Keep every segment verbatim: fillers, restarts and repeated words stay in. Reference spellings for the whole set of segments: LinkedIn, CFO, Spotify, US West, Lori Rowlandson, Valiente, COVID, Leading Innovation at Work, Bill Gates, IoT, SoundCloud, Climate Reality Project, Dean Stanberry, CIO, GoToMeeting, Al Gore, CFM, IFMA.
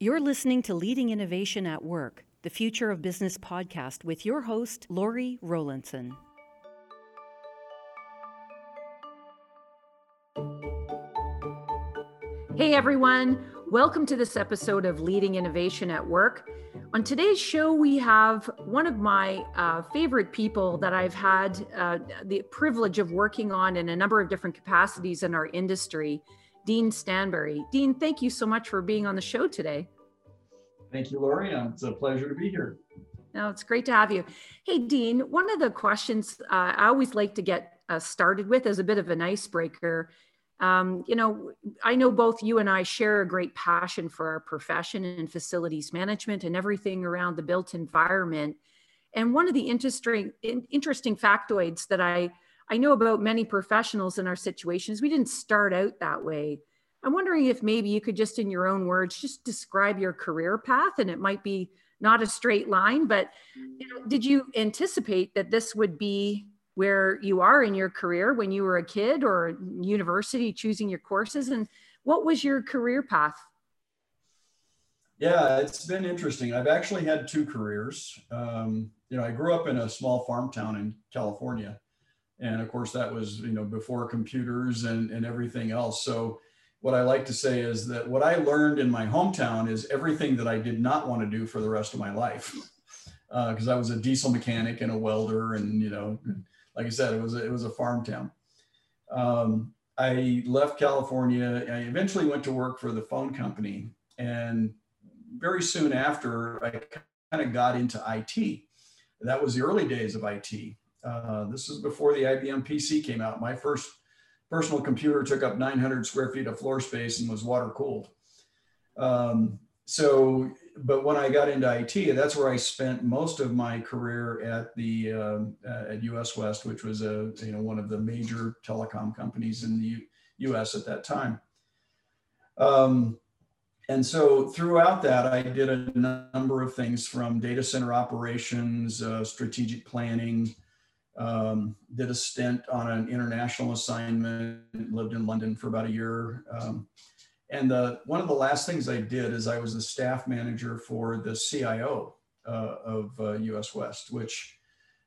You're listening to Leading Innovation at Work, the Future of Business podcast with your host, Lori Rowlandson. Hey everyone, welcome to this episode of Leading Innovation at Work. On today's show, we have one of my uh, favorite people that I've had uh, the privilege of working on in a number of different capacities in our industry, Dean Stanberry. Dean, thank you so much for being on the show today. Thank you, Lori. It's a pleasure to be here. No, it's great to have you. Hey, Dean, one of the questions uh, I always like to get uh, started with as a bit of an icebreaker. Um, you know, I know both you and I share a great passion for our profession and facilities management and everything around the built environment. And one of the interesting, interesting factoids that I I know about many professionals in our situations, we didn't start out that way. I'm wondering if maybe you could just, in your own words, just describe your career path, and it might be not a straight line, but you know, did you anticipate that this would be where you are in your career when you were a kid or university choosing your courses? And what was your career path? Yeah, it's been interesting. I've actually had two careers. Um, you know, I grew up in a small farm town in California. And of course, that was, you know, before computers and, and everything else. So what I like to say is that what I learned in my hometown is everything that I did not want to do for the rest of my life, because uh, I was a diesel mechanic and a welder. And, you know, like I said, it was a, it was a farm town. Um, I left California. I eventually went to work for the phone company. And very soon after, I kind of got into I T. That was the early days of I T. Uh, this is before the I B M P C came out. My first personal computer took up nine hundred square feet of floor space and was water cooled. Um, so, but when I got into I T, that's where I spent most of my career at the uh, at U S West, which was a you know one of the major telecom companies in the U- U.S. at that time. Um, And so throughout that, I did a number of things from data center operations, uh, strategic planning. Um, did a stint on an international assignment, lived in London for about a year. Um, and the, one of the last things I did is I was the staff manager for the C I O uh, of uh, U S West, which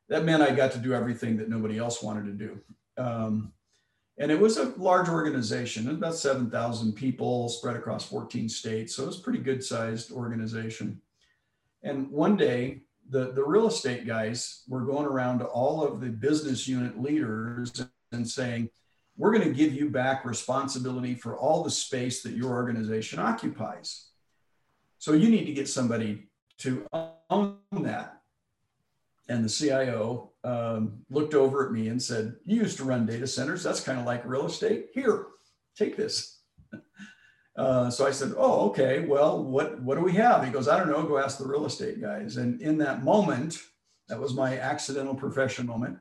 that meant I got to do everything that nobody else wanted to do. Um, and it was a large organization, about seven thousand people spread across fourteen states. So it was a pretty good sized organization. And one day, The, the real estate guys were going around to all of the business unit leaders and saying, we're going to give you back responsibility for all the space that your organization occupies. So you need to get somebody to own that. And the C I O um, looked over at me and said, you used to run data centers. That's kind of like real estate. Here, take this. Uh, so I said, oh, okay, well, what, what do we have? He goes, I don't know, go ask the real estate guys. And in that moment, that was my accidental profession moment.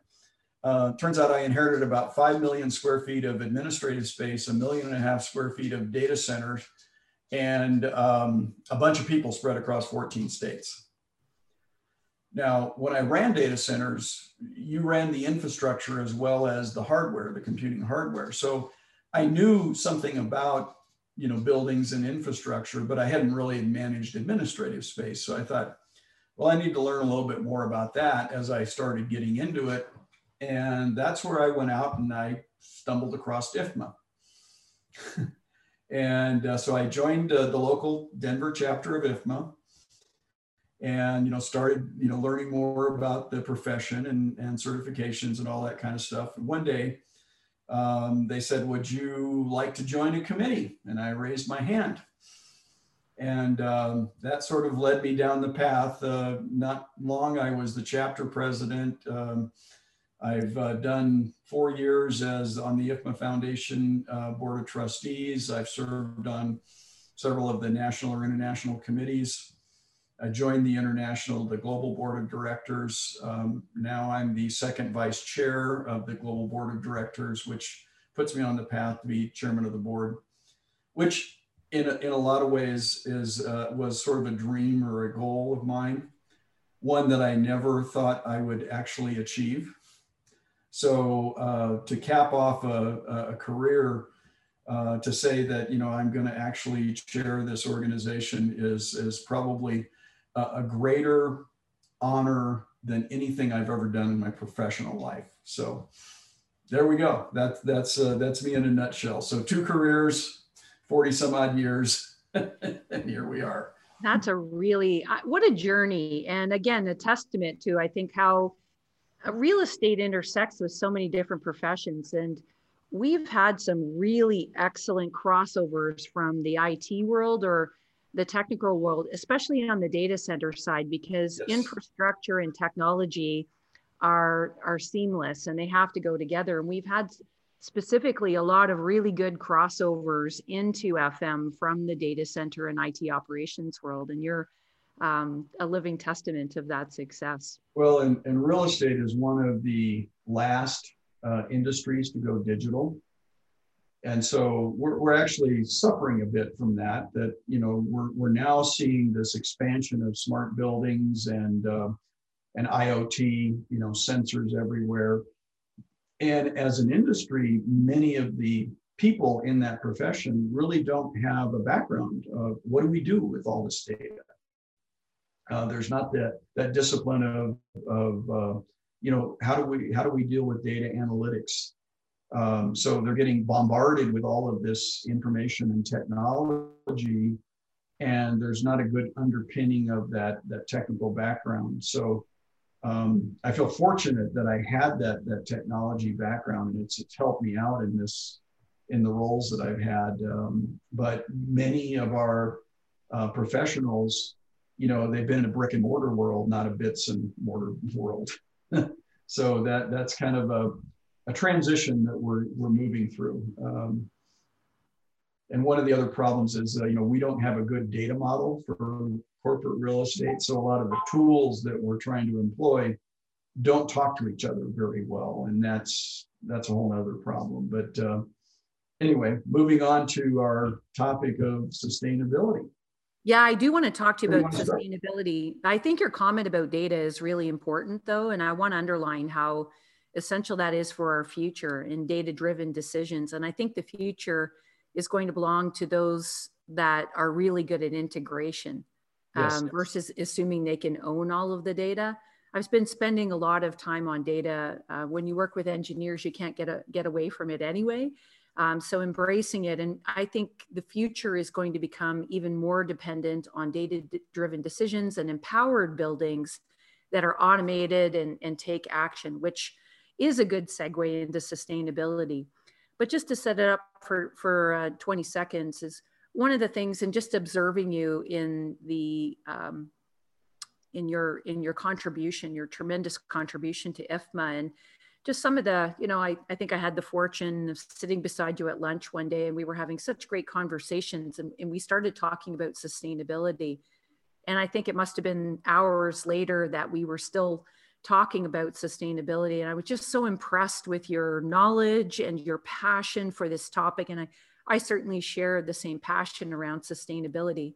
Uh, turns out I inherited about five million square feet of administrative space, a million and a half square feet of data centers, and um, a bunch of people spread across fourteen states. Now, when I ran data centers, you ran the infrastructure as well as the hardware, the computing hardware. So I knew something about you know, buildings and infrastructure, but I hadn't really managed administrative space. So I thought, well, I need to learn a little bit more about that as I started getting into it. And that's where I went out and I stumbled across I F M A. and uh, so I joined uh, the local Denver chapter of I F M A and, you know, started, you know, learning more about the profession and, and certifications and all that kind of stuff. And one day, Um, they said, would you like to join a committee? And I raised my hand. And um, that sort of led me down the path. Uh, not long, I was the chapter president. Um, I've uh, done four years as on the I F M A Foundation uh, Board of Trustees. I've served on several of the national or international committees. I joined the international, the Global Board of Directors. Um, now I'm the second vice chair of the Global Board of Directors, which puts me on the path to be chairman of the board, which in a, in a lot of ways is uh, was sort of a dream or a goal of mine, one that I never thought I would actually achieve. So uh, to cap off a, a career, uh, to say that, you know, I'm going to actually chair this organization is, is probably a, a greater honor than anything I've ever done in my professional life. So there we go. That, that's, uh, that's me in a nutshell. So two careers, forty some odd years, and here we are. That's a really, what a journey. And again, a testament to, I think, how real estate intersects with so many different professions. And we've had some really excellent crossovers from the I T world or the technical world, especially on the data center side, because yes. infrastructure and technology are, are seamless and they have to go together. And we've had specifically a lot of really good crossovers into F M from the data center and I T operations world. And you're um, a living testament of that success. Well, and, and real estate is one of the last uh, industries to go digital. And so we're, we're actually suffering a bit from that, that, you know, we're, we're now seeing this expansion of smart buildings and, uh, and I O T, you know, sensors everywhere. And as an industry, many of the people in that profession really don't have a background of what do we do with all this data? Uh, there's not that, that discipline of, of uh, you know, how do we, how do we deal with data analytics? Um, so they're getting bombarded with all of this information and technology, and there's not a good underpinning of that, that technical background. So um, I feel fortunate that I had that, that technology background, and it's, it's helped me out in this, in the roles that I've had. Um, but many of our uh, professionals, you know, they've been in a brick and mortar world, not a bits and mortar world. So that, that's kind of a, a transition that we're, we're moving through. Um, and one of the other problems is, uh, you know, we don't have a good data model for corporate real estate. So a lot of the tools that we're trying to employ don't talk to each other very well. And that's, that's a whole other problem. But uh, anyway, moving on to our topic of sustainability. Yeah, I do want to talk to you about sustainability. I think your comment about data is really important though. And I want to underline how essential that is for our future in data-driven decisions. And I think the future is going to belong to those that are really good at integration yes. um, versus assuming they can own all of the data. I've been spending a lot of time on data. Uh, when you work with engineers, you can't get, a, get away from it anyway. Um, so embracing it. And I think the future is going to become even more dependent on data-driven decisions and empowered buildings that are automated and, and take action, which is a good segue into sustainability. But just to set it up for, for uh, twenty seconds is one of the things, and just observing you in the, um, in your, in your contribution, your tremendous contribution to I F M A, and just some of the, you know, I, I think I had the fortune of sitting beside you at lunch one day and we were having such great conversations and, and we started talking about sustainability. And I think it must've been hours later that we were still talking about sustainability. And I was just so impressed with your knowledge and your passion for this topic. And I, I certainly share the same passion around sustainability.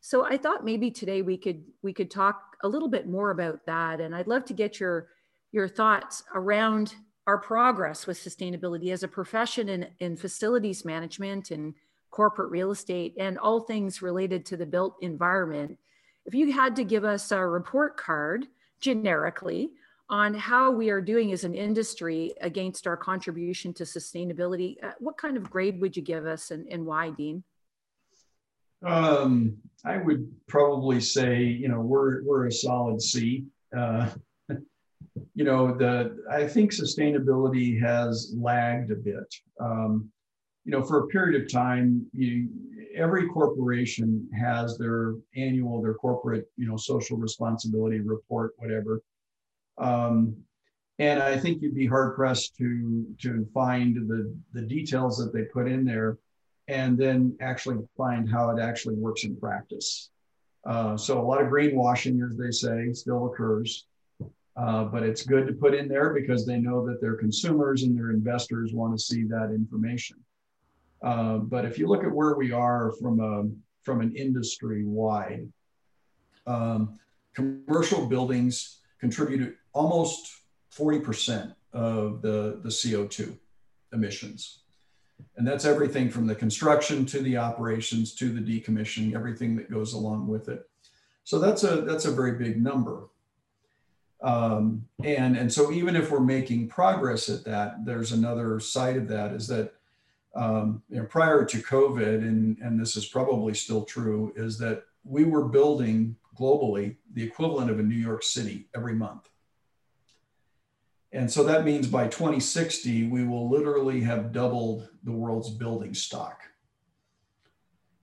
So I thought maybe today we could, we could talk a little bit more about that. And I'd love to get your, your thoughts around our progress with sustainability as a profession in, in facilities management and corporate real estate and all things related to the built environment. If you had to give us a report card, generically, on how we are doing as an industry against our contribution to sustainability. Uh, what kind of grade would you give us and, and why, Dean? Um, I would probably say, you know, we're, we're a solid C. Uh, you know, the I think sustainability has lagged a bit. Um, you know, for a period of time, you, every corporation has their annual, their corporate, you know, social responsibility report, whatever. Um, and I think you'd be hard pressed to, to find the, the details that they put in there and then actually find how it actually works in practice. Uh, so a lot of greenwashing, as they say, still occurs. Uh, but it's good to put in there because they know that their consumers and their investors want to see that information. Uh, but if you look at where we are from a, from an industry-wide, um, commercial buildings contribute almost forty percent of the, the C O two emissions. And that's everything from the construction to the operations to the decommissioning, everything that goes along with it. So that's a, that's a very big number. Um, and, and so even if we're making progress at that, there's another side of that is that um, you know, prior to COVID, and, and this is probably still true, is that we were building globally the equivalent of a New York City every month. And so that means by twenty sixty, we will literally have doubled the world's building stock.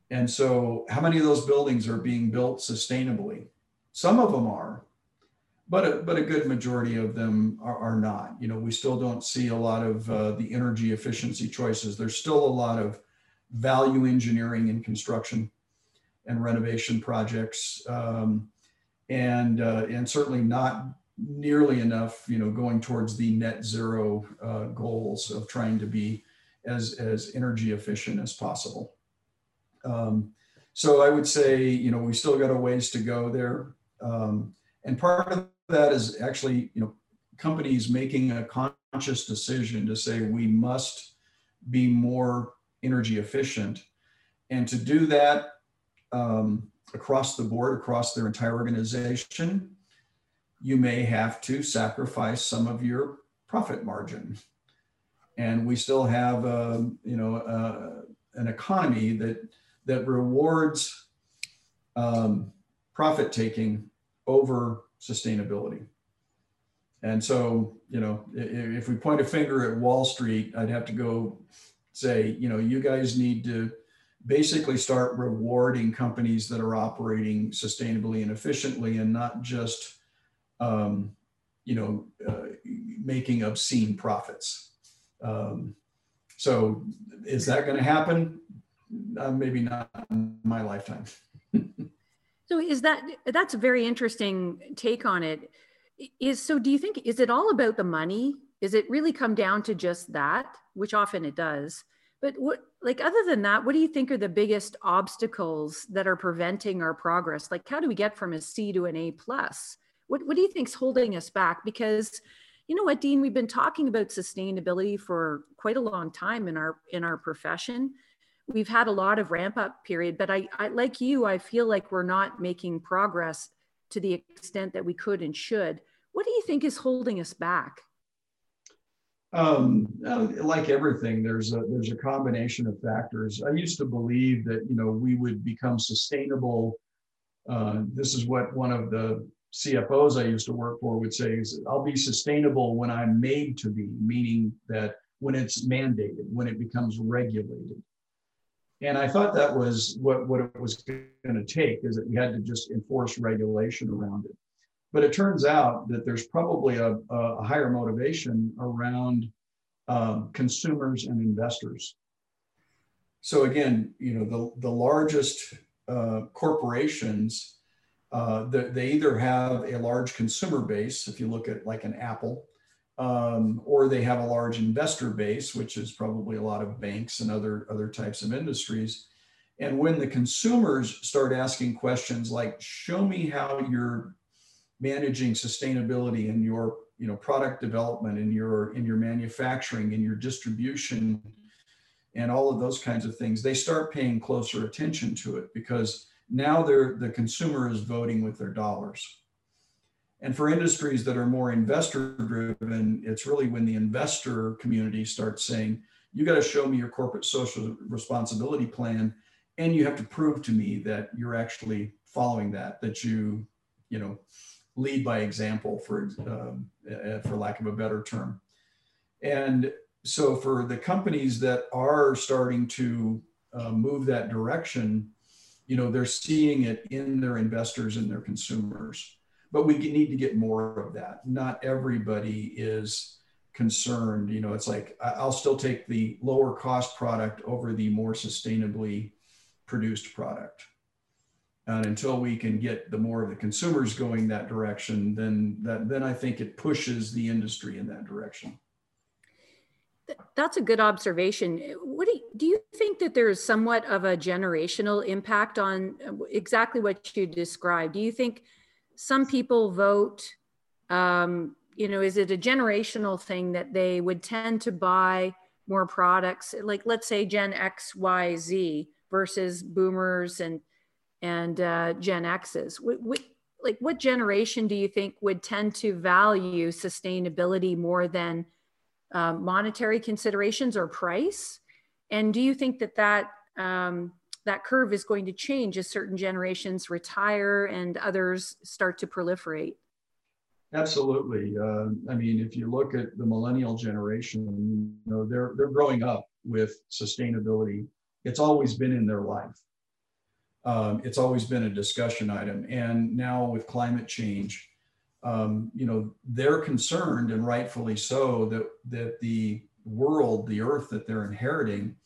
And so how many of those buildings are being built sustainably? Some of them are, but a, but a good majority of them are, are not. You know, we still don't see a lot of uh, the energy efficiency choices. There's still a lot of value engineering in construction and renovation projects, um, and, uh, and certainly not nearly enough, you know, going towards the net zero uh, goals of trying to be as, as energy efficient as possible. Um, so I would say, you know, we still got a ways to go there. Um, and part of that is actually, you know, companies making a conscious decision to say we must be more energy efficient. And to do that um, across the board, across their entire organization, you may have to sacrifice some of your profit margin. And we still have, a, you know, a, an economy that, that rewards um, profit taking over sustainability. And so, you know, if we point a finger at Wall Street, I'd have to go say, you know, you guys need to basically start rewarding companies that are operating sustainably and efficiently and not just Um, you know, uh, making obscene profits. Um, so is that going to happen? Uh, maybe not in my lifetime. So is that, that's a very interesting take on it. Is, so do you think, is it all about the money? Is it really come down to just that, which often it does? But what, like, other than that, what do you think are the biggest obstacles that are preventing our progress? Like, how do we get from a C to an A plus? What, what do you think is holding us back? Because, you know what, Dean, we've been talking about sustainability for quite a long time in our in our profession. We've had a lot of ramp up period, but I, I like you, I feel like we're not making progress to the extent that we could and should. What do you think is holding us back? Um, like everything, there's a there's a combination of factors. I used to believe that, you know, we would become sustainable. Uh, this is what one of the C F Os I used to work for would say is, I'll be sustainable when I'm made to be, meaning that when it's mandated, when it becomes regulated. And I thought that was what, what it was going to take, is that we had to just enforce regulation around it. But it turns out that there's probably a, a higher motivation around um, consumers and investors. So again, you know, the, the largest uh, corporations, Uh, they either have a large consumer base, if you look at like an Apple, um, or they have a large investor base, which is probably a lot of banks and other, other types of industries. And when the consumers start asking questions like, show me how you're managing sustainability in your, you know, product development, in your, in your manufacturing, in your distribution, and all of those kinds of things, they start paying closer attention to it, because now they're, the consumer is voting with their dollars. And for industries that are more investor driven, it's really when the investor community starts saying, you got to show me your corporate social responsibility plan, and you have to prove to me that you're actually following that, that you, you know, lead by example, for, um, for lack of a better term. And so for the companies that are starting to uh, move that direction, you know, they're seeing it in their investors and their consumers. But we need to get more of that. Not everybody is concerned. You know, it's like, I'll still take the lower cost product over the more sustainably produced product. And until we can get the more of the consumers going that direction, then, that, then I think it pushes the industry in that direction. That's a good observation. What do you, do you think that there is somewhat of a generational impact on exactly what you described? Do you think some people vote, um, you know, is it a generational thing that they would tend to buy more products, like let's say Gen X, Y, Z versus boomers and and uh, Gen X's. What, what, like what generation do you think would tend to value sustainability more than uh, monetary considerations or price? And do you think that that, um, that curve is going to change as certain generations retire and others start to proliferate? Absolutely. Uh, I mean, if you look at the millennial generation, you know, they're, they're growing up with sustainability. It's always been in their life. Um, it's always been a discussion item. And now with climate change, um, you know, they're concerned, and rightfully so, that, that the world, the earth that they're inheriting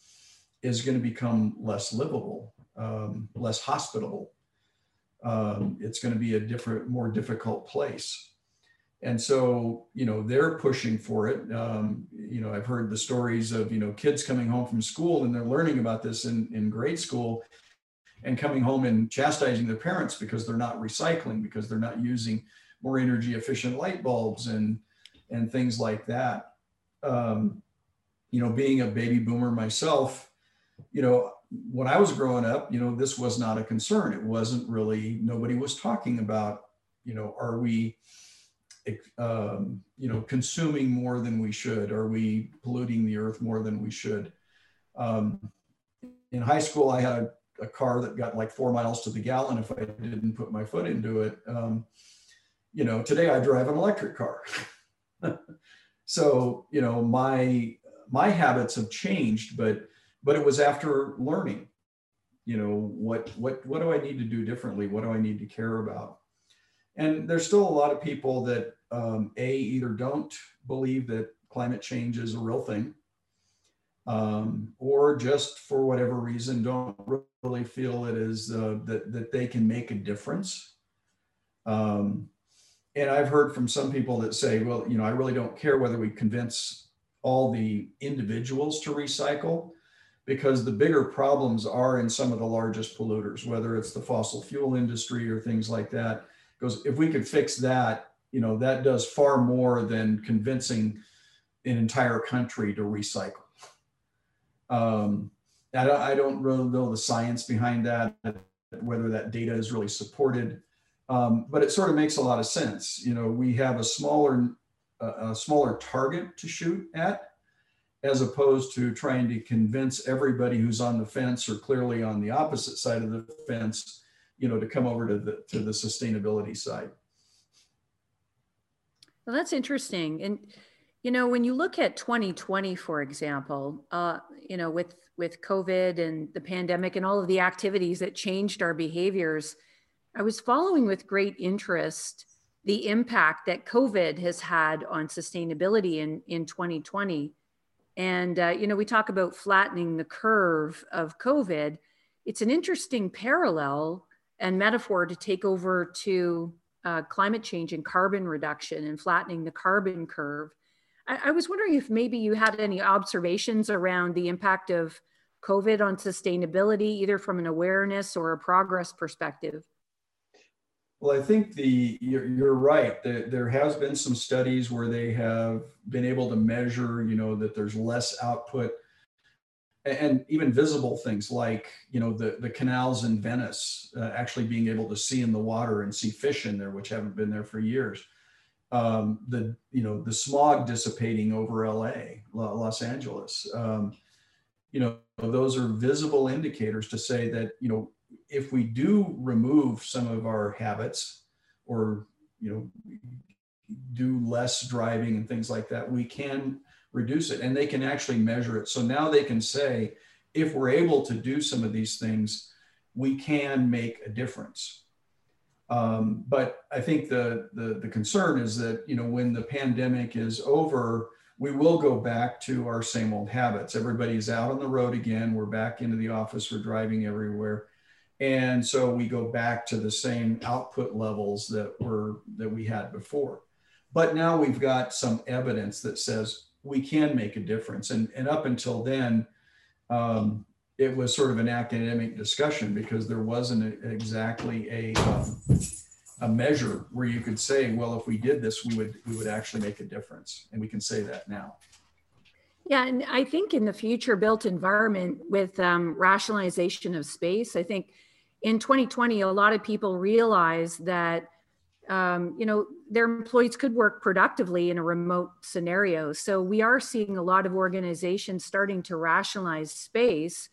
is going to become less livable, um, less hospitable. Um, it's going to be a different, more difficult place. And so, you know, they're pushing for it. Um, you know, I've heard the stories of, you know, kids coming home from school and they're learning about this in, in grade school and coming home and chastising their parents because they're not recycling, because they're not using more energy efficient light bulbs and, and things like that. Um, you know, being a baby boomer myself, you know, when I was growing up, you know, this was not a concern. It wasn't really, nobody was talking about, you know, are we, Um, you know, consuming more than we should? Are we polluting the earth more than we should? Um, in high school, I had a, a car that got like four miles to the gallon if I didn't put my foot into it. Um, you know, today I drive an electric car. So, you know, my my habits have changed, but but it was after learning, you know, what what what do I need to do differently? What do I need to care about? And there's still a lot of people that um, A, either don't believe that climate change is a real thing, um, or just for whatever reason, don't really feel it is uh, that, that they can make a difference. Um, and I've heard from some people that say, well, you know, I really don't care whether we convince all the individuals to recycle, because the bigger problems are in some of the largest polluters, whether it's the fossil fuel industry or things like that. Because if we could fix that, you know, that does far more than convincing an entire country to recycle. Um, I, don't, I don't really know the science behind that, whether that data is really supported, um, but it sort of makes a lot of sense. You know, we have a smaller, a, a smaller target to shoot at, as opposed to trying to convince everybody who's on the fence or clearly on the opposite side of the fence, you know, to come over to the, to the sustainability side. Well, that's interesting. And, you know, when you look at twenty twenty, for example, uh, you know, with, with COVID and the pandemic and all of the activities that changed our behaviors, I was following with great interest the impact that COVID has had on sustainability in, in twenty twenty. And, uh, you know, we talk about flattening the curve of COVID. It's an interesting parallel and metaphor to take over to uh, climate change and carbon reduction and flattening the carbon curve. I, I was wondering if maybe you had any observations around the impact of COVID on sustainability, either from an awareness or a progress perspective. Well, I think the you're, you're right. There, there has been some studies where they have been able to measure, you know, that there's less output, and even visible things like, you know, the, the canals in Venice, uh, actually being able to see in the water and see fish in there, which haven't been there for years. Um, the, you know, the smog dissipating over L A, Los Angeles. Um, you know, those are visible indicators to say that, you know, if we do remove some of our habits or, you know, do less driving and things like that, we can reduce it, and they can actually measure it. So now they can say, if we're able to do some of these things, we can make a difference. Um, but I think the, the, the concern is that, you know, when the pandemic is over, we will go back to our same old habits. Everybody's out on the road again. We're back into the office. We're driving everywhere. And so we go back to the same output levels that were, that we had before. But now we've got some evidence that says, we can make a difference. And, and up until then, um, it was sort of an academic discussion because there wasn't a, exactly a, um, a measure where you could say, well, if we did this, we would, we would actually make a difference. And we can say that now. Yeah, and I think in the future built environment with um, rationalization of space, I think in twenty twenty, a lot of people realized that, um, you know, their employees could work productively in a remote scenario. So we are seeing a lot of organizations starting to rationalize space.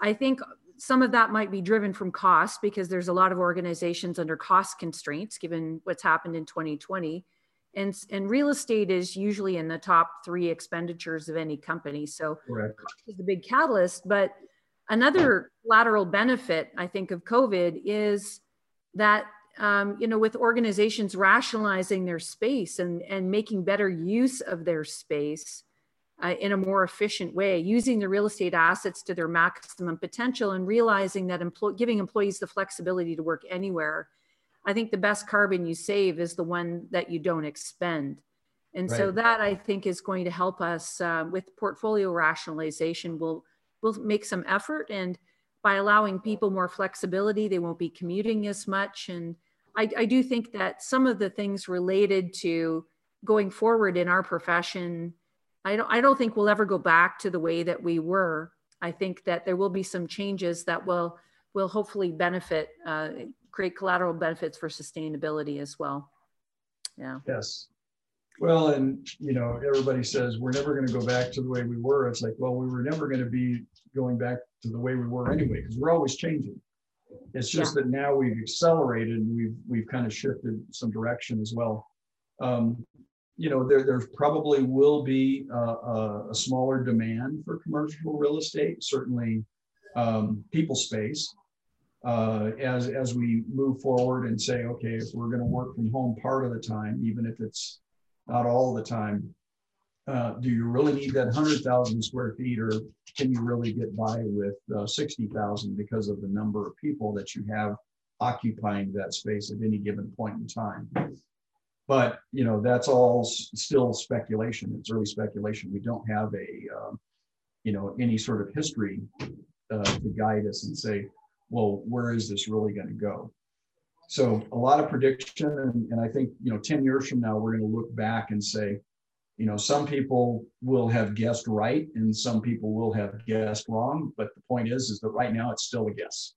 I think some of that might be driven from cost, because there's a lot of organizations under cost constraints, given what's happened in twenty twenty. And, and real estate is usually in the top three expenditures of any company. So correct, cost is the big catalyst. But another lateral benefit, I think, of COVID is that, um, you know, with organizations rationalizing their space and, and making better use of their space uh, in a more efficient way, using the real estate assets to their maximum potential and realizing that empl- giving employees the flexibility to work anywhere. I think the best carbon you save is the one that you don't expend. And right, so that, I think, is going to help us uh, with portfolio rationalization. We'll, we'll make some effort, and by allowing people more flexibility, they won't be commuting as much. And I, I do think that some of the things related to going forward in our profession, I don't, I don't think we'll ever go back to the way that we were. I think that there will be some changes that will, will hopefully benefit uh, create collateral benefits for sustainability as well. Yeah. Yes. Well, and you know, everybody says we're never going to go back to the way we were. It's like, well, we were never going to be going back to the way we were anyway, because we're always changing. It's just yeah. that now we've accelerated and we've we've kind of shifted some direction as well. Um, you know, there there probably will be a, a, a smaller demand for commercial real estate, certainly um, people space. Uh, as as we move forward and say, okay, if we're going to work from home part of the time, even if it's not all the time, uh, do you really need that one hundred thousand square feet, or can you really get by with uh, sixty thousand because of the number of people that you have occupying that space at any given point in time? But, you know, that's all s- still speculation. It's early speculation. We don't have a, um, you know, any sort of history uh, to guide us and say, well, where is this really going to go? So a lot of prediction. And, and I think, you know, ten years from now, we're going to look back and say, you know, some people will have guessed right and some people will have guessed wrong. But the point is, is that right now it's still a guess.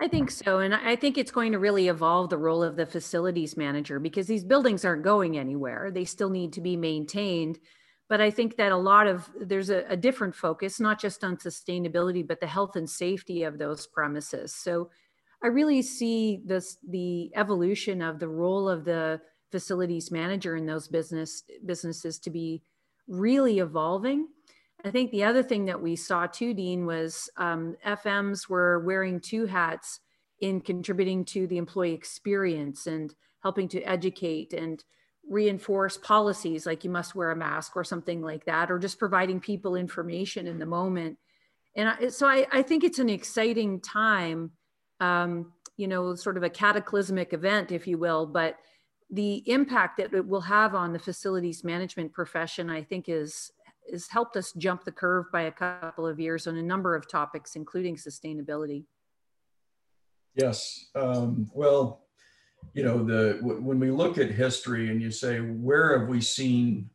I think so. And I think it's going to really evolve the role of the facilities manager, because these buildings aren't going anywhere. They still need to be maintained. But I think that a lot of, there's a, a different focus, not just on sustainability, but the health and safety of those premises. So I really see this, the evolution of the role of the facilities manager in those business businesses to be really evolving. I think the other thing that we saw too, Dean, was um, F Ms were wearing two hats in contributing to the employee experience and helping to educate and reinforce policies like you must wear a mask or something like that, or just providing people information in the moment. And I, so I, I think it's an exciting time, um, you know, sort of a cataclysmic event, if you will, but the impact that it will have on the facilities management profession, I think is, is helped us jump the curve by a couple of years on a number of topics, including sustainability. Yes, um, well, you know, the when we look at history and you say, where have we seen,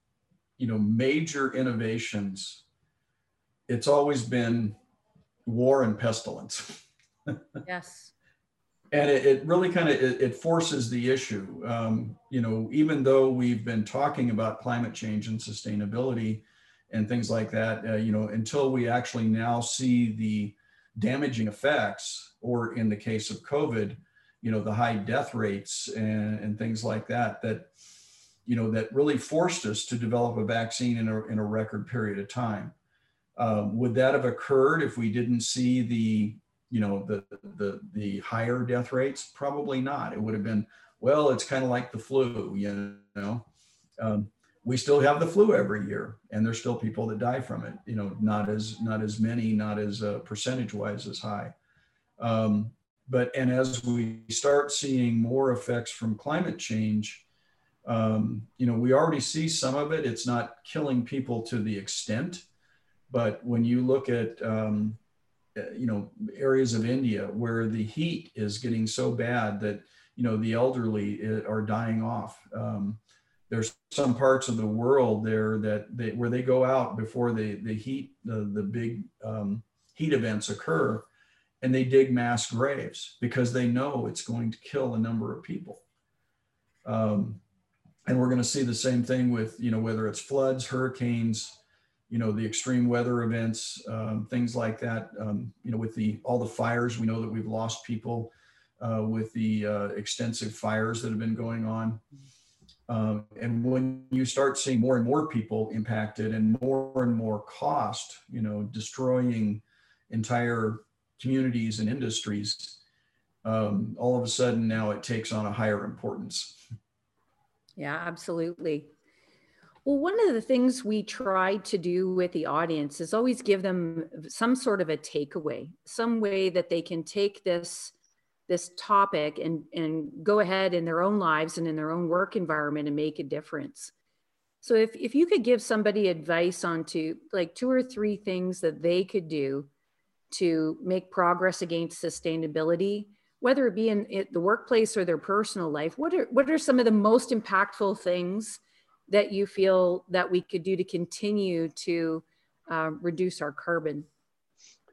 you know, major innovations? It's always been war and pestilence. Yes. And it, it really kind of, it, it forces the issue. Um, you know, even though we've been talking about climate change and sustainability and things like that, uh, you know, until we actually now see the damaging effects, or in the case of COVID, you know, the high death rates and, and things like that, that, you know, that really forced us to develop a vaccine in a, in a record period of time. Um, would that have occurred if we didn't see the, you know, the, the, the higher death rates? Probably not. It would have been, well, it's kind of like the flu, you know, um, we still have the flu every year and there's still people that die from it, you know, not as, not as many, not as uh, percentage wise as high. Um, But, and as we start seeing more effects from climate change, um, you know, we already see some of it. It's not killing people to the extent, but when you look at, um, you know, areas of India where the heat is getting so bad that, you know, the elderly are dying off. Um, there's some parts of the world there that they, where they go out before the, the heat, the, the big um, heat events occur, and they dig mass graves because they know it's going to kill a number of people. Um, and we're going to see the same thing with, you know, whether it's floods, hurricanes, you know, the extreme weather events, um, things like that, um, you know, with the, all the fires, we know that we've lost people uh, with the uh, extensive fires that have been going on. Um, and when you start seeing more and more people impacted and more and more cost, you know, destroying entire communities and industries, um, all of a sudden now it takes on a higher importance. Yeah, absolutely. Well, one of the things we try to do with the audience is always give them some sort of a takeaway, some way that they can take this, this topic and, and go ahead in their own lives and in their own work environment and make a difference. So if, if you could give somebody advice on to like two or three things that they could do to make progress against sustainability, whether it be in it, the workplace or their personal life, what are, what are some of the most impactful things that you feel that we could do to continue to uh, reduce our carbon?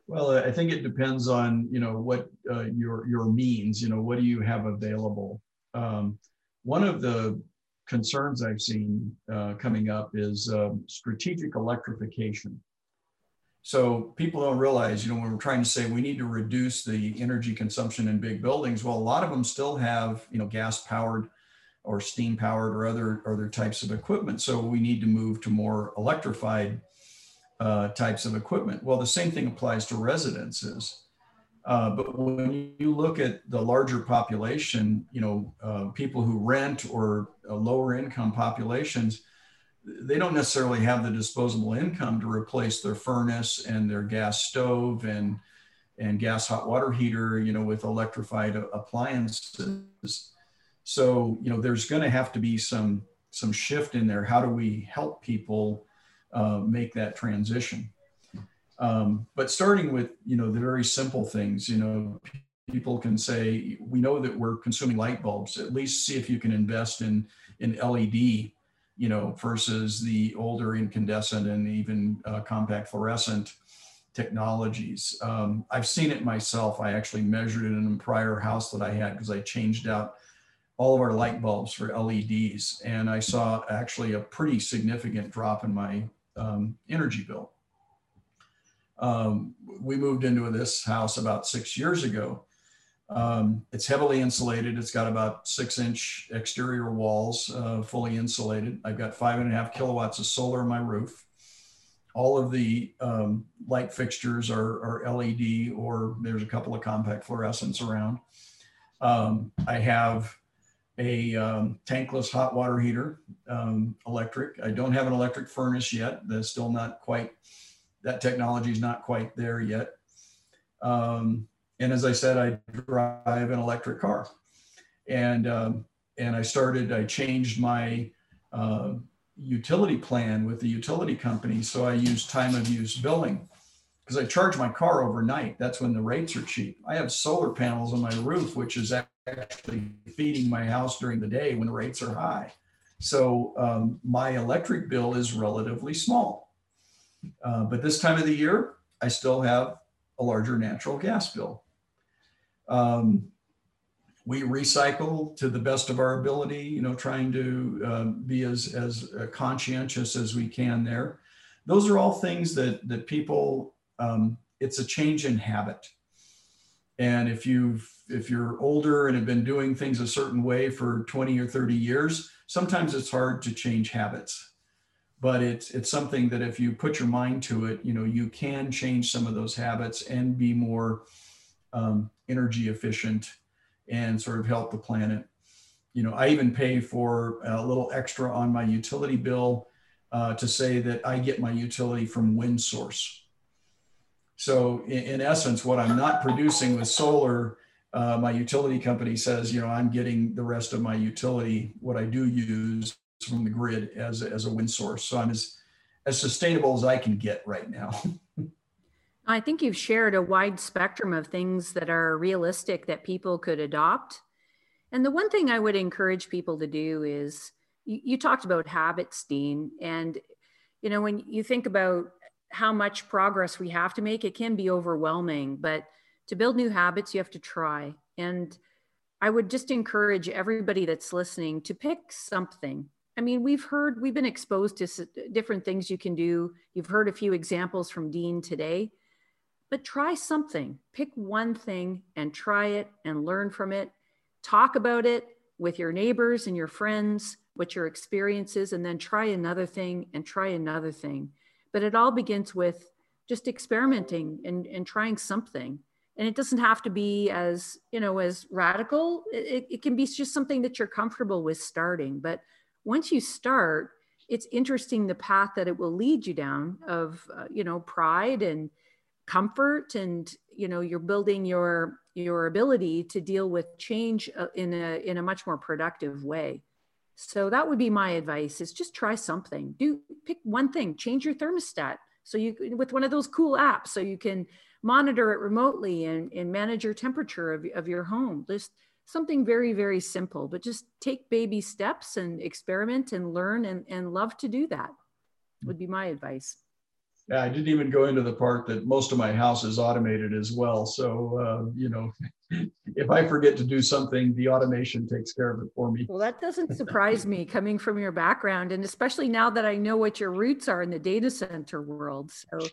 Well, I think it depends on, you know, what uh, your, your means, you know, what do you have available? Um, one of the concerns I've seen uh, coming up is um, strategic electrification. So people don't realize, you know, when we're trying to say we need to reduce the energy consumption in big buildings, well, a lot of them still have, you know, gas powered or steam powered or other, other types of equipment. So we need to move to more electrified uh, types of equipment. Well, the same thing applies to residences. Uh, but when you look at the larger population, you know, uh, people who rent or uh, lower income populations, they don't necessarily have the disposable income to replace their furnace and their gas stove and, and gas hot water heater, you know, with electrified appliances. So, you know, there's going to have to be some, some shift in there. How do we help people uh, make that transition? Um, but starting with, you know, the very simple things, you know, people can say, we know that we're consuming light bulbs, at least see if you can invest in, in L E D, you know, versus the older incandescent and even uh, compact fluorescent technologies. Um, I've seen it myself. I actually measured it in a prior house that I had because I changed out all of our light bulbs for L E Ds. And I saw actually a pretty significant drop in my um, energy bill. Um, we moved into this house about six years ago. Um, it's heavily insulated. It's got about six inch exterior walls, uh, fully insulated. I've got five and a half kilowatts of solar on my roof. All of the um, light fixtures are, are L E D, or there's a couple of compact fluorescents around. Um, I have a um, tankless hot water heater, um, electric. I don't have an electric furnace yet. That's still not quite, that technology is not quite there yet. Um, and as I said, I drive an electric car. And, um, and I started, I changed my uh, utility plan with the utility company. So I use time of use billing because I charge my car overnight. That's when the rates are cheap. I have solar panels on my roof, which is actually actually feeding my house during the day when the rates are high. So um, my electric bill is relatively small. Uh, but this time of the year, I still have a larger natural gas bill. Um, we recycle to the best of our ability, you know, trying to uh, be as, as conscientious as we can there. Those are all things that, that people, um, it's a change in habit. And if you've, if you're older and have been doing things a certain way for twenty or thirty years, sometimes it's hard to change habits. But it's, it's something that if you put your mind to it, you know, you can change some of those habits and be more um, energy efficient and sort of help the planet. You know, I even pay for a little extra on my utility bill uh, to say that I get my utility from wind source. So in essence, what I'm not producing with solar, uh, my utility company says, you know, I'm getting the rest of my utility, what I do use from the grid as, as a wind source. So I'm as, as sustainable as I can get right now. I think you've shared a wide spectrum of things that are realistic that people could adopt. And the one thing I would encourage people to do is you, you talked about habits, Dean, and you know, when you think about how much progress we have to make, it can be overwhelming, but to build new habits, you have to try. And I would just encourage everybody that's listening to pick something. I mean, we've heard, we've been exposed to different things you can do. You've heard a few examples from Dean today, but try something. Pick one thing and try it and learn from it. Talk about it with your neighbors and your friends, what your experience is, and then try another thing and try another thing. But it all begins with just experimenting and, and trying something. And it doesn't have to be as, you know, as radical. It, it can be just something that you're comfortable with starting. But once you start, it's interesting the path that it will lead you down of, uh, you know, pride and comfort. And, you know, you're building your, your ability to deal with change in a, in a much more productive way. So that would be my advice, is just try something. Do pick one thing, change your thermostat. So you, with one of those cool apps, so you can monitor it remotely and, and manage your temperature of, of your home. Just something very, very simple, but just take baby steps and experiment and learn and, and love to do that, would be my advice. Yeah, I didn't even go into the part that most of my house is automated as well. So, uh, you know, if I forget to do something, the automation takes care of it for me. Well, that doesn't surprise me coming from your background, and especially now that I know what your roots are in the data center world. So,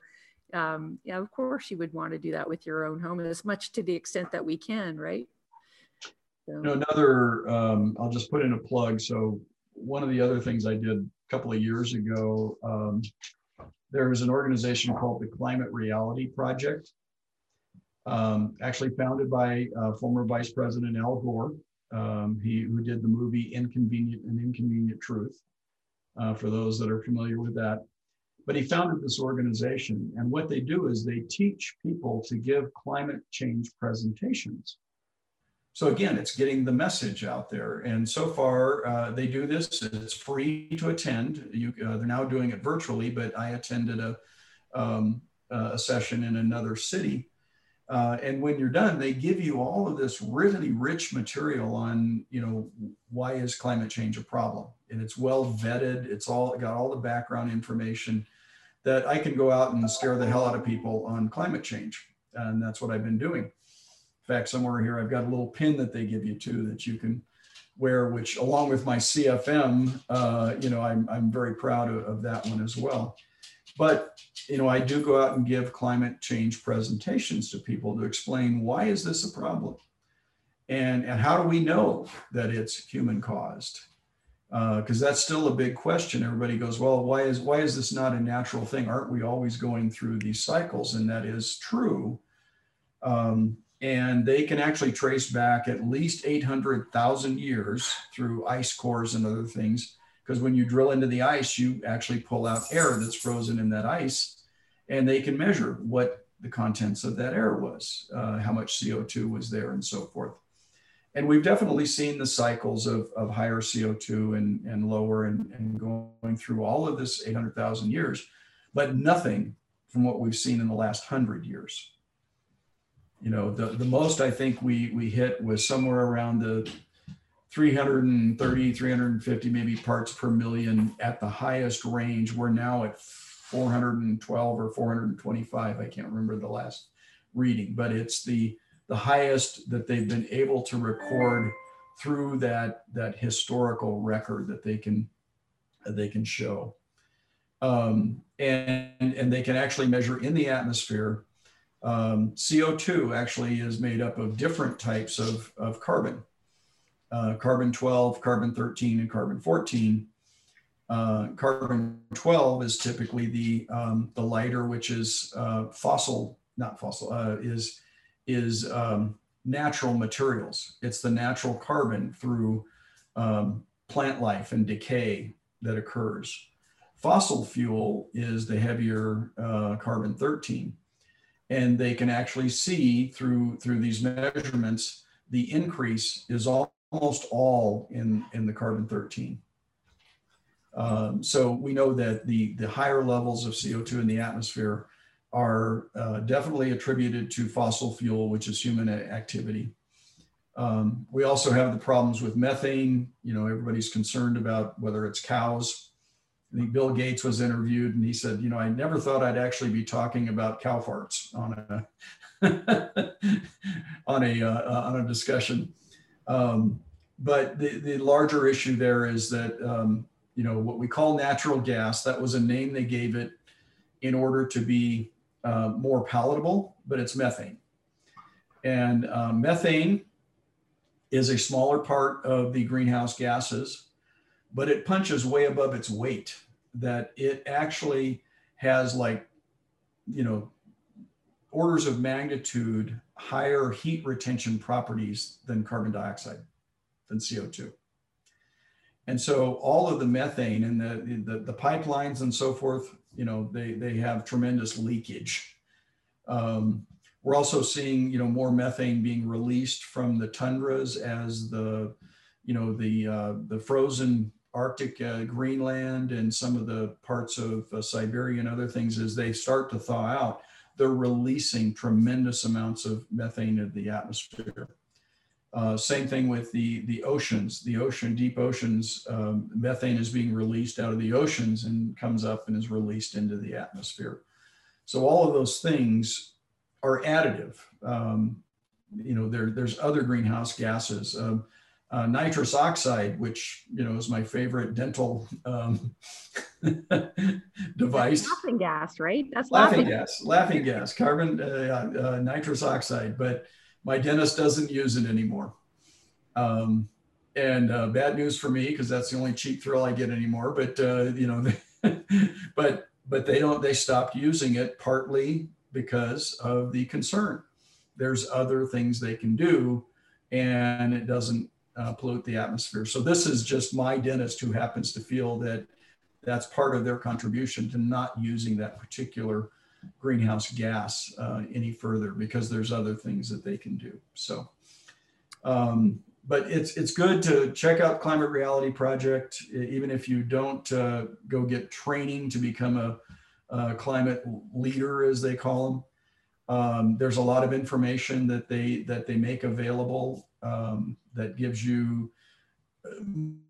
um, yeah, of course you would want to do that with your own home, as much to the extent that we can, right? So. You know, another, um, I'll just put in a plug. So one of the other things I did a couple of years ago, um, there was an organization called the Climate Reality Project, um, actually founded by uh, former Vice President Al Gore, um, he, who did the movie Inconvenient and Inconvenient Truth, uh, for those that are familiar with that. But he founded this organization, and what they do is they teach people to give climate change presentations. So again, it's getting the message out there. And so far, uh, they do this, it's free to attend. You, uh, they're now doing it virtually, but I attended a, um, a session in another city. Uh, and when you're done, they give you all of this really rich material on, you know, why is climate change a problem? And it's well vetted, it's all got all the background information that I can go out and scare the hell out of people on climate change. And that's what I've been doing. In fact, somewhere here, I've got a little pin that they give you too that you can wear, which along with my C F M, uh, you know, I'm, I'm very proud of, of that one as well. But, you know, I do go out and give climate change presentations to people to explain, why is this a problem? And, and how do we know that it's human caused? Because uh, that's still a big question. Everybody goes, well, why is, why is this not a natural thing? Aren't we always going through these cycles? And that is true. Um, And they can actually trace back at least eight hundred thousand years through ice cores and other things. Because when you drill into the ice, you actually pull out air that's frozen in that ice. And they can measure what the contents of that air was, uh, how much C O two was there and so forth. And we've definitely seen the cycles of, of higher C O two and, and lower and, and going through all of this eight hundred thousand years, but nothing from what we've seen in the last one hundred years. You know, the, the most I think we, we hit was somewhere around the three hundred thirty, three hundred fifty maybe parts per million at the highest range. We're now at four hundred twelve or four hundred twenty-five. I can't remember the last reading, but it's the, the highest that they've been able to record through that, that historical record that they can, they can show. Um, and, and they can actually measure in the atmosphere. Um, C O two actually is made up of different types of, of carbon, uh, carbon twelve, carbon thirteen, and carbon fourteen. Uh, carbon twelve is typically the, um, the lighter, which is uh, fossil, not fossil, uh, is, is um, natural materials. It's the natural carbon through um, plant life and decay that occurs. Fossil fuel is the heavier uh, carbon thirteen. And they can actually see through, through these measurements, the increase is all, almost all in, in the carbon thirteen. Um, so we know that the, the higher levels of C O two in the atmosphere are uh, definitely attributed to fossil fuel, which is human activity. Um, we also have the problems with methane. You know, everybody's concerned about whether it's cows. I think Bill Gates was interviewed and he said, you know, I never thought I'd actually be talking about cow farts on a on a uh, on a discussion. Um, but the, the larger issue there is that, um, you know, what we call natural gas, that was a name they gave it in order to be uh, more palatable, but it's methane. And uh, methane is a smaller part of the greenhouse gases, but it punches way above its weight, that it actually has, like, you know, orders of magnitude higher heat retention properties than carbon dioxide, than C O two. And so all of the methane and the, the, the pipelines and so forth, you know, they, they have tremendous leakage. Um, We're also seeing, you know, more methane being released from the tundras as the, you know, the uh, the frozen Arctic, uh, Greenland, and some of the parts of uh, Siberia and other things, as they start to thaw out, they're releasing tremendous amounts of methane into the atmosphere. Uh, same thing with the the oceans, the ocean, deep oceans. Um, methane is being released out of the oceans and comes up and is released into the atmosphere. So all of those things are additive. Um, you know, there, there's other greenhouse gases. Um, uh, nitrous oxide, which, you know, is my favorite dental um, device. That's laughing gas, right? That's laughing, laughing gas, laughing gas, carbon, uh, uh, nitrous oxide, but my dentist doesn't use it anymore. Um, and uh, bad news for me, because that's the only cheap thrill I get anymore, but, uh, you know, but, but they don't, they stopped using it partly because of the concern. There's other things they can do and it doesn't uh, pollute the atmosphere. So this is just my dentist who happens to feel that that's part of their contribution to not using that particular greenhouse gas uh, any further, because there's other things that they can do. So, um, but it's, it's good to check out Climate Reality Project, even if you don't uh, go get training to become a Uh, climate leader, as they call them. Um, there's a lot of information that they that they make available um, that gives you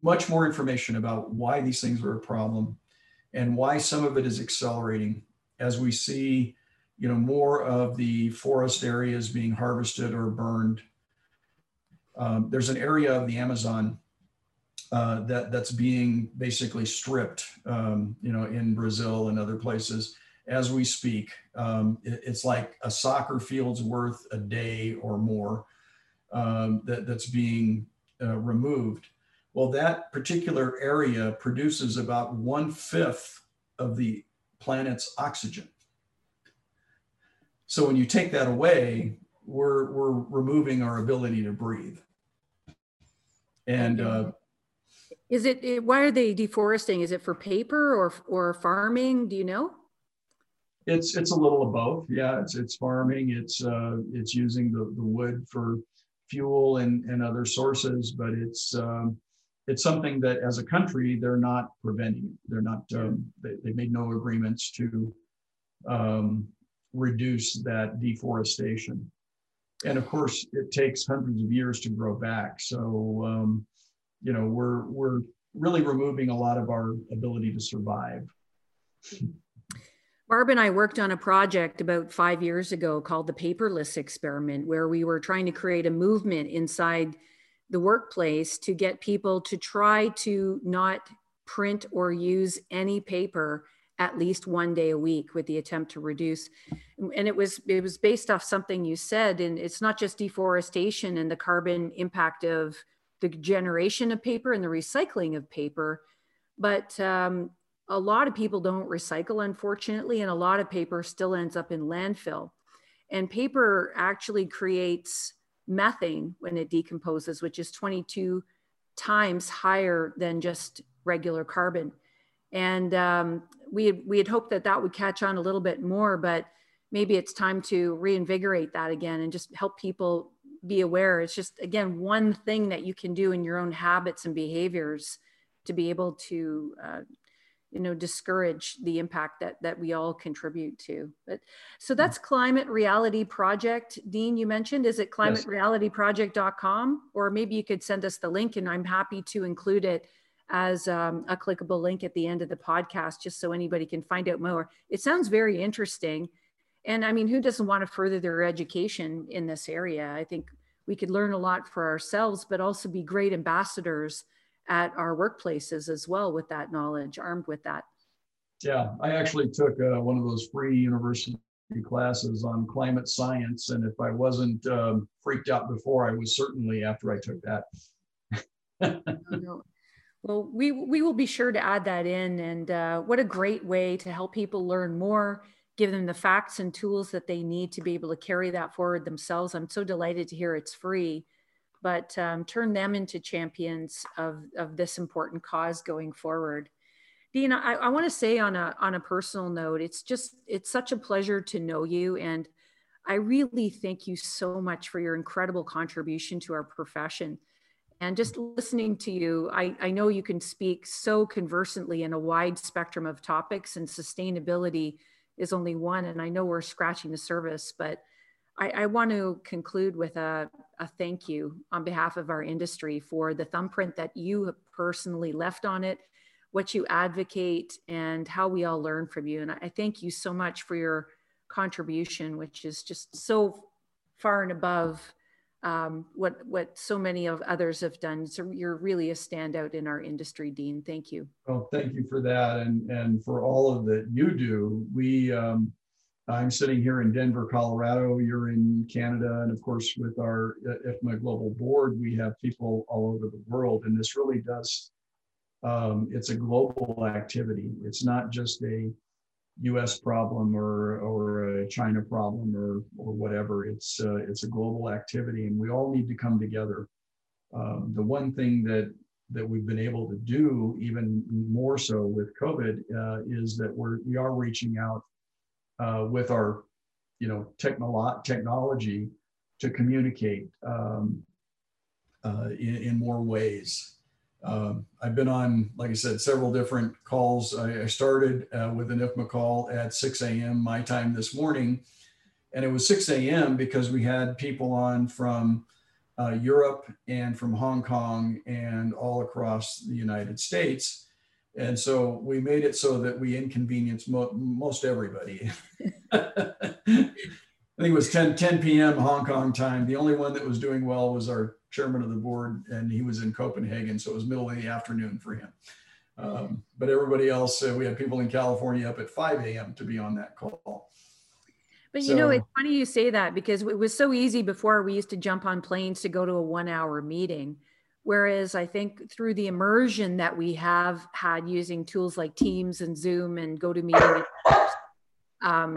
much more information about why these things are a problem and why some of it is accelerating as we see, you know, more of the forest areas being harvested or burned. Um, there's an area of the Amazon Uh, that, that's being basically stripped, um, you know, in Brazil and other places as we speak. Um, it, it's like a soccer field's worth a day or more um, that, that's being uh, removed. Well, that particular area produces about one fifth of the planet's oxygen. So when you take that away, we're, we're removing our ability to breathe. And uh, Is it, it, why are they deforesting? Is it for paper or, or farming? Do you know? It's, it's a little of both. Yeah, it's, it's farming. It's, uh, it's using the, the wood for fuel and, and other sources, but it's, um, it's something that as a country, they're not preventing. They're not, um, they, they made no agreements to um, reduce that deforestation. And of course, it takes hundreds of years to grow back. So, um, you know, we're, we're really removing a lot of our ability to survive. Barb and I worked on a project about five years ago called the Paperless Experiment, where we were trying to create a movement inside the workplace to get people to try to not print or use any paper at least one day a week, with the attempt to reduce. And it was, it was based off something you said, and it's not just deforestation and the carbon impact of the generation of paper and the recycling of paper, but um, a lot of people don't recycle, unfortunately, and a lot of paper still ends up in landfill. And paper actually creates methane when it decomposes, which is twenty-two times higher than just regular carbon. And um, we, had, we had hoped that that would catch on a little bit more, but maybe it's time to reinvigorate that again and just help people be aware. It's just, again, one thing that you can do in your own habits and behaviors to be able to, uh, you know, discourage the impact that, that we all contribute to. But so that's Climate Reality Project. Dean, you mentioned, is it climate reality project dot com? Or maybe you could send us the link, and I'm happy to include it as um, a clickable link at the end of the podcast, just so anybody can find out more. It sounds very interesting. And I mean, who doesn't want to further their education in this area? I think we could learn a lot for ourselves, but also be great ambassadors at our workplaces as well with that knowledge, armed with that. Yeah, I actually took uh, one of those free university classes on climate science. And if I wasn't um, freaked out before, I was certainly after I took that. no, no. Well, we, we will be sure to add that in. And uh, what a great way to help people learn more, give them the facts and tools that they need to be able to carry that forward themselves. I'm so delighted to hear it's free, but um, turn them into champions of, of this important cause going forward. Dean, I, I wanna say on a, on a personal note, it's just, it's such a pleasure to know you. And I really thank you so much for your incredible contribution to our profession. And just listening to you, I, I know you can speak so conversantly in a wide spectrum of topics, and sustainability is only one. And I know we're scratching the surface, but I, I want to conclude with a, a thank you on behalf of our industry for the thumbprint that you have personally left on it, what you advocate, and how we all learn from you. And I thank you so much for your contribution, which is just so far and above Um, what what so many of others have done. So you're really a standout in our industry, Dean. Thank you. Well, thank you for that, and and for all of that you do. We, um, I'm sitting here in Denver, Colorado. You're in Canada, and of course, with our I F M A Global Board, we have people all over the world, and this really does. Um, it's a global activity. It's not just a U S problem or or a China problem or or whatever. It's uh, it's a global activity, and we all need to come together. Um, the one thing that that we've been able to do, even more so with COVID, uh, is that we're we are reaching out uh, with our you know technolo technology to communicate um, uh, in, in more ways. Um, I've been on, like I said, several different calls. I, I started uh, with an I F M A call at six A M my time this morning. And it was six A M because we had people on from uh, Europe and from Hong Kong and all across the United States. And so we made it so that we inconvenienced mo most everybody. I think it was ten P M Hong Kong time. The only one that was doing well was our chairman of the board, and he was in Copenhagen, so it was middle of the afternoon for him. Um, but everybody else, uh, we had people in California up at five A M to be on that call. But so, you know, it's funny you say that, because it was so easy before. We used to jump on planes to go to a one-hour meeting, whereas I think through the immersion that we have had using tools like Teams and Zoom and GoToMeeting, um,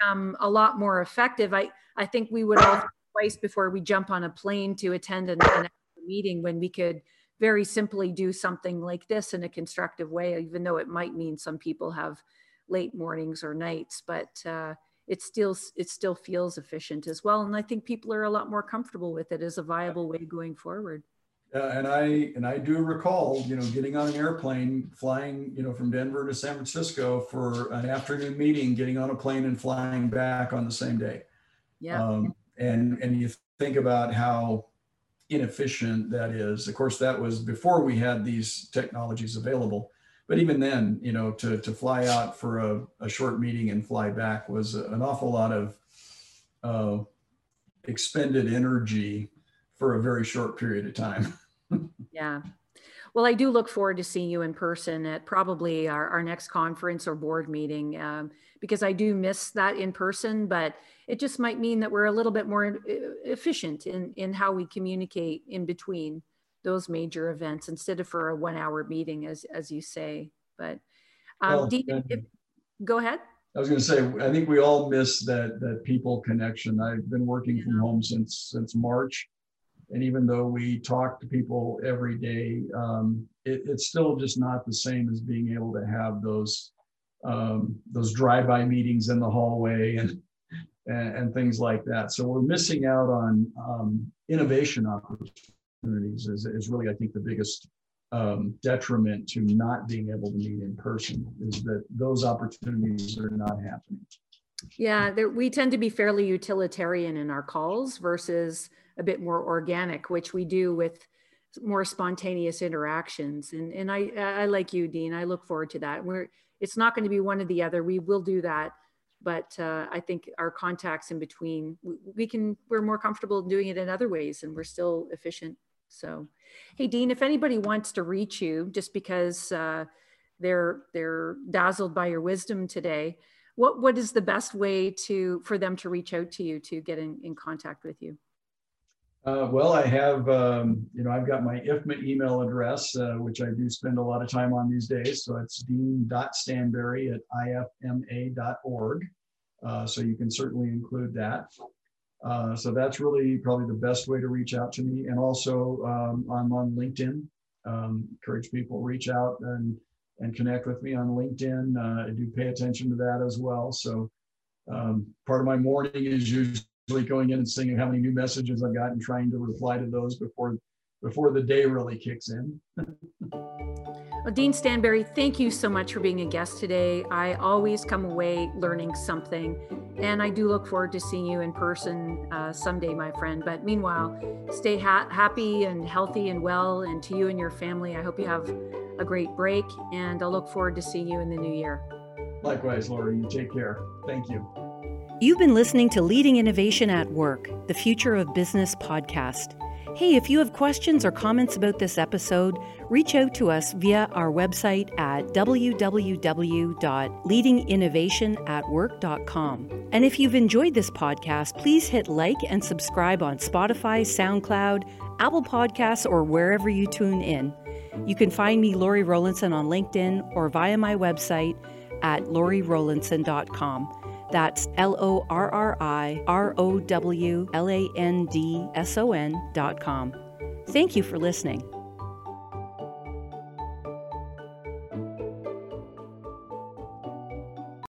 Um, a lot more effective. I, I think we would all think twice before we jump on a plane to attend an, an meeting, when we could very simply do something like this in a constructive way, even though it might mean some people have late mornings or nights, but uh, it, still, it still feels efficient as well. And I think people are a lot more comfortable with it as a viable way going forward. Uh, and I and I do recall, you know, getting on an airplane, flying, you know, from Denver to San Francisco for an afternoon meeting, getting on a plane and flying back on the same day. Yeah. Um, and and you think about how inefficient that is. Of course, that was before we had these technologies available. But even then, you know, to to fly out for a, a short meeting and fly back was an awful lot of uh, expended energy for a very short period of time. Yeah. Well, I do look forward to seeing you in person at probably our, our next conference or board meeting, um, because I do miss that in person, but it just might mean that we're a little bit more efficient in, in how we communicate in between those major events, instead of for a one hour meeting, as, as you say. But um, well, Dean, uh, if, go ahead. I was going to say, I think we all miss that, that people connection. I've been working yeah. from home since, since March. And even though we talk to people every day, um, it, it's still just not the same as being able to have those um, those drive-by meetings in the hallway and, and and things like that. So we're missing out on um, innovation opportunities. Is, is really, I think, the biggest um, detriment to not being able to meet in person is that those opportunities are not happening. Yeah, there, we tend to be fairly utilitarian in our calls versus a bit more organic, which we do with more spontaneous interactions. And, and I, I like you, Dean, I look forward to that. We're, it's not going to be one or the other. We will do that. But uh, I think our contacts in between, we can, we're more comfortable doing it in other ways, and we're still efficient. So, hey, Dean, if anybody wants to reach you just because uh, they're, they're dazzled by your wisdom today, what, what is the best way to, for them to reach out to you, to get in, in contact with you? Uh, well, I have, um, you know, I've got my I F M A email address, uh, which I do spend a lot of time on these days. So it's dean dot stanberry at I F M A dot org. Uh, so you can certainly include that. Uh, so that's really probably the best way to reach out to me. And also um, I'm on LinkedIn. Um, encourage people to reach out and, and connect with me on LinkedIn. Uh, I do pay attention to that as well. So um, part of my morning is usually going in and seeing how many new messages I've got and trying to reply to those before before the day really kicks in. Well, Dean Stanberry, thank you so much for being a guest today. I always come away learning something, and I do look forward to seeing you in person uh, someday, my friend. But meanwhile, stay ha- happy and healthy and well, and to you and your family, I hope you have a great break, and I'll look forward to seeing you in the new year. Likewise, Lori, you take care. Thank you. You've been listening to Leading Innovation at Work, the Future of Business podcast. Hey, if you have questions or comments about this episode, reach out to us via our website at w w w dot leading innovation at work dot com. And if you've enjoyed this podcast, please hit like and subscribe on Spotify, SoundCloud, Apple Podcasts, or wherever you tune in. You can find me, Lori Rowlandson, on LinkedIn or via my website at lori rowlandson dot com. That's L O R R I R O W L A N D S O N dot com. Thank you for listening.